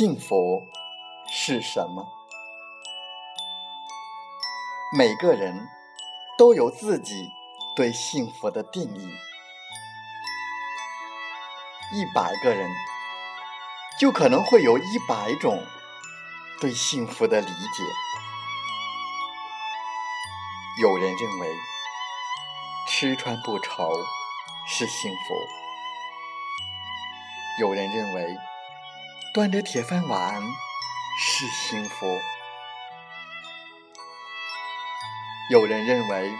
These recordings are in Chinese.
幸福是什么？每个人都有自己对幸福的定义，100个人就可能会有100种对幸福的理解。有人认为吃穿不愁是幸福，有人认为端着铁饭碗是幸福，有人认为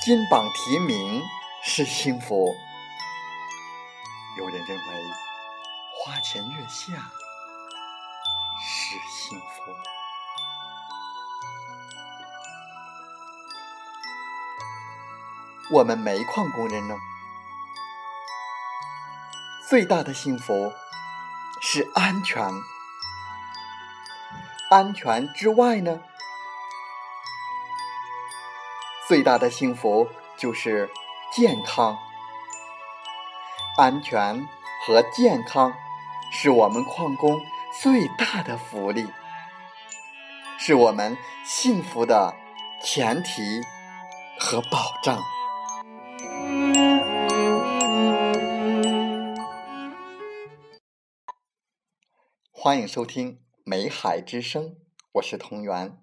金榜题名是幸福，有人认为花前月下是幸福。我们煤矿工人呢，最大的幸福是安全，安全之外呢，最大的幸福就是健康。安全和健康是我们矿工最大的福利，是我们幸福的前提和保障。欢迎收听《煤海之声》，我是同源。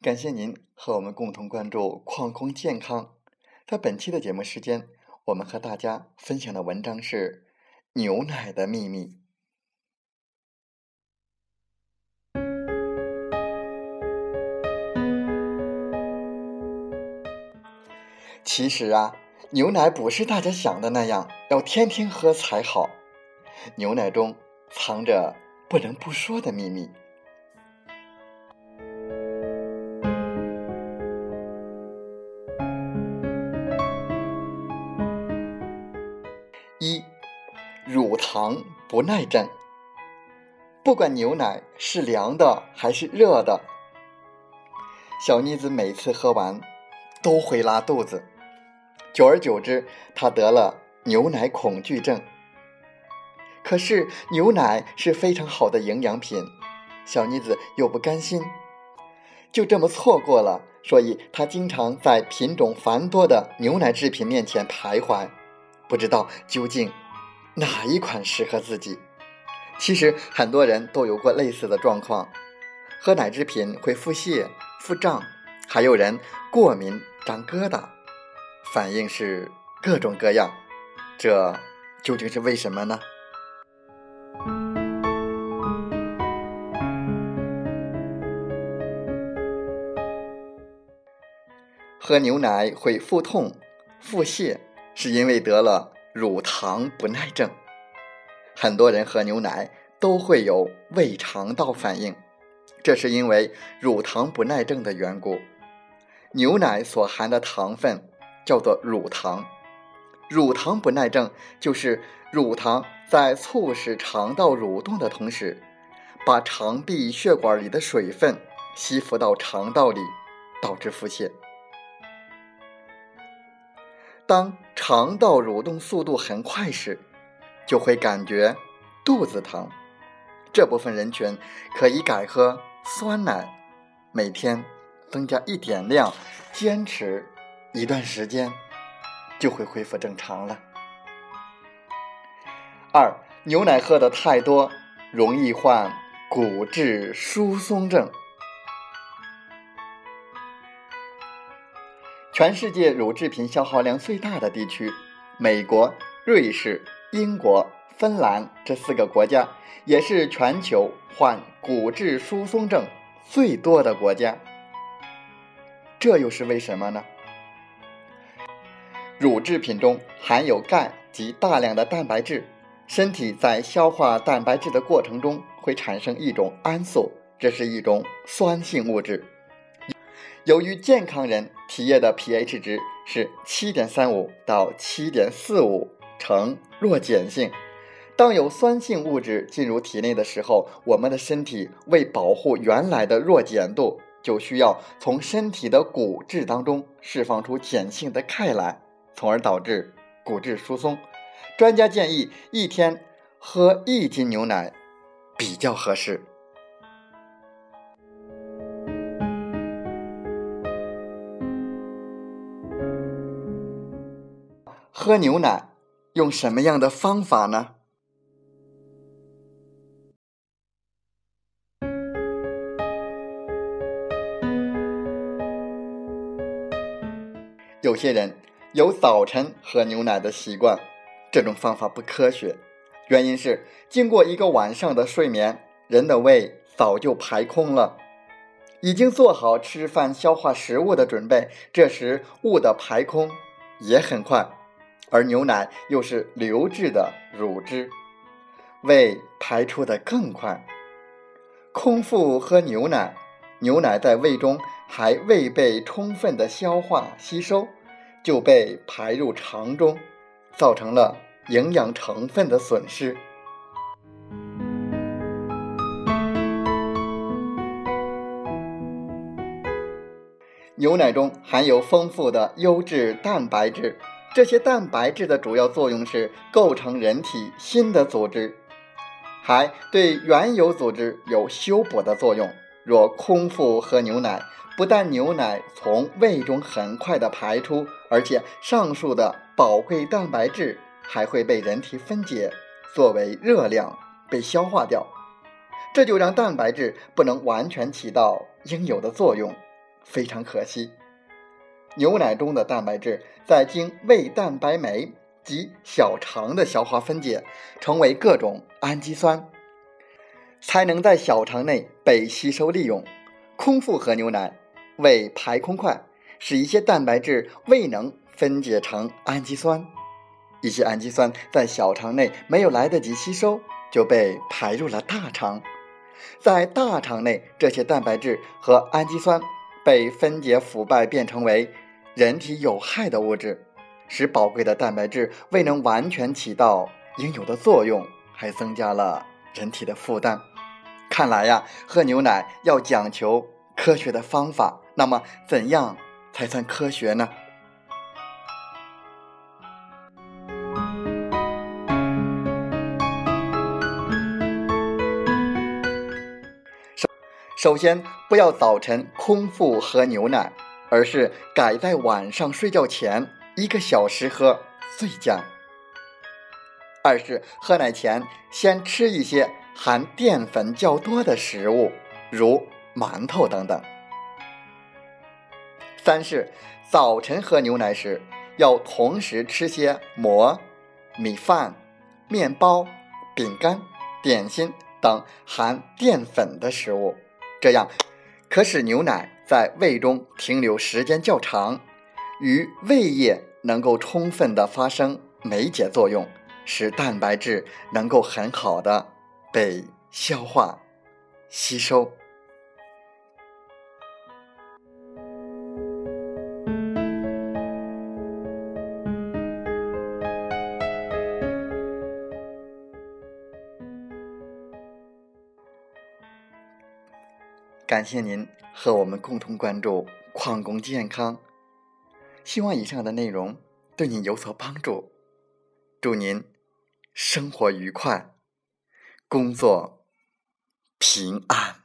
感谢您和我们共同关注矿工健康。在本期的节目时间，我们和大家分享的文章是《牛奶的秘密》。其实啊，牛奶不是大家想的那样，要天天喝才好。牛奶中藏着不能不说的秘密。乳糖不耐症。不管牛奶是凉的还是热的，小妮子每次喝完都会拉肚子，久而久之她得了牛奶恐惧症。可是牛奶是非常好的营养品，小妮子又不甘心，就这么错过了，所以她经常在品种繁多的牛奶制品面前徘徊，不知道究竟哪一款适合自己。其实很多人都有过类似的状况，喝奶制品会腹泻、腹胀，还有人过敏、长疙瘩，反应是各种各样，这究竟是为什么呢？喝牛奶会腹痛、腹泻，是因为得了乳糖不耐症。很多人喝牛奶都会有胃肠道反应，这是因为乳糖不耐症的缘故。牛奶所含的糖分叫做乳糖，乳糖不耐症就是乳糖在促使肠道蠕动的同时，把肠壁血管里的水分吸附到肠道里，导致腹泻。当肠道蠕动速度很快时，就会感觉肚子疼。这部分人群可以改喝酸奶，每天增加一点量，坚持一段时间就会恢复正常了。2. 牛奶喝的太多容易患骨质疏松症。全世界乳制品消耗量最大的地区，美国、瑞士、英国、芬兰这4个国家，也是全球患骨质疏松症最多的国家。这又是为什么呢？乳制品中含有钙及大量的蛋白质，身体在消化蛋白质的过程中会产生一种胺素，这是一种酸性物质。由于健康人体液的 pH 值是 7.35 到 7.45 呈弱碱性，当有酸性物质进入体内的时候，我们的身体为保护原来的弱碱度，就需要从身体的骨质当中释放出碱性的钙来，从而导致骨质疏松。专家建议一天喝1斤牛奶，比较合适。喝牛奶用什么样的方法呢？有些人有早晨喝牛奶的习惯，这种方法不科学。原因是经过一个晚上的睡眠，人的胃早就排空了，已经做好吃饭消化食物的准备，这时物的排空也很快。而牛奶又是流质的乳汁，胃排出的更快。空腹喝牛奶，牛奶在胃中还未被充分的消化吸收，就被排入肠中，造成了营养成分的损失。牛奶中含有丰富的优质蛋白质，这些蛋白质的主要作用是构成人体新的组织，还对原有组织有修补的作用。若空腹喝牛奶，不但牛奶从胃中很快的排出，而且上述的宝贵蛋白质还会被人体分解，作为热量被消化掉，这就让蛋白质不能完全起到应有的作用，非常可惜。牛奶中的蛋白质在经胃蛋白酶及小肠的消化分解，成为各种氨基酸，才能在小肠内被吸收利用。空腹喝牛奶，胃排空快，使一些蛋白质未能分解成氨基酸，一些氨基酸在小肠内没有来得及吸收，就被排入了大肠。在大肠内，这些蛋白质和氨基酸被分解腐败，变成为人体有害的物质，使宝贵的蛋白质未能完全起到应有的作用，还增加了人体的负担。看来呀，喝牛奶要讲求科学的方法。那么怎样才算科学呢？首先，不要早晨空腹喝牛奶，而是改在晚上睡觉前1个小时喝最佳。二是，喝奶前先吃一些含淀粉较多的食物，如馒头等等。三是，早晨喝牛奶时要同时吃些馍、米饭、面包、饼干、点心等含淀粉的食物，这样可使牛奶在胃中停留时间较长，与胃液能够充分的发生酶解作用，使蛋白质能够很好的被消化吸收。感谢您和我们共同关注矿工健康，希望以上的内容对您有所帮助。祝您生活愉快，工作平安。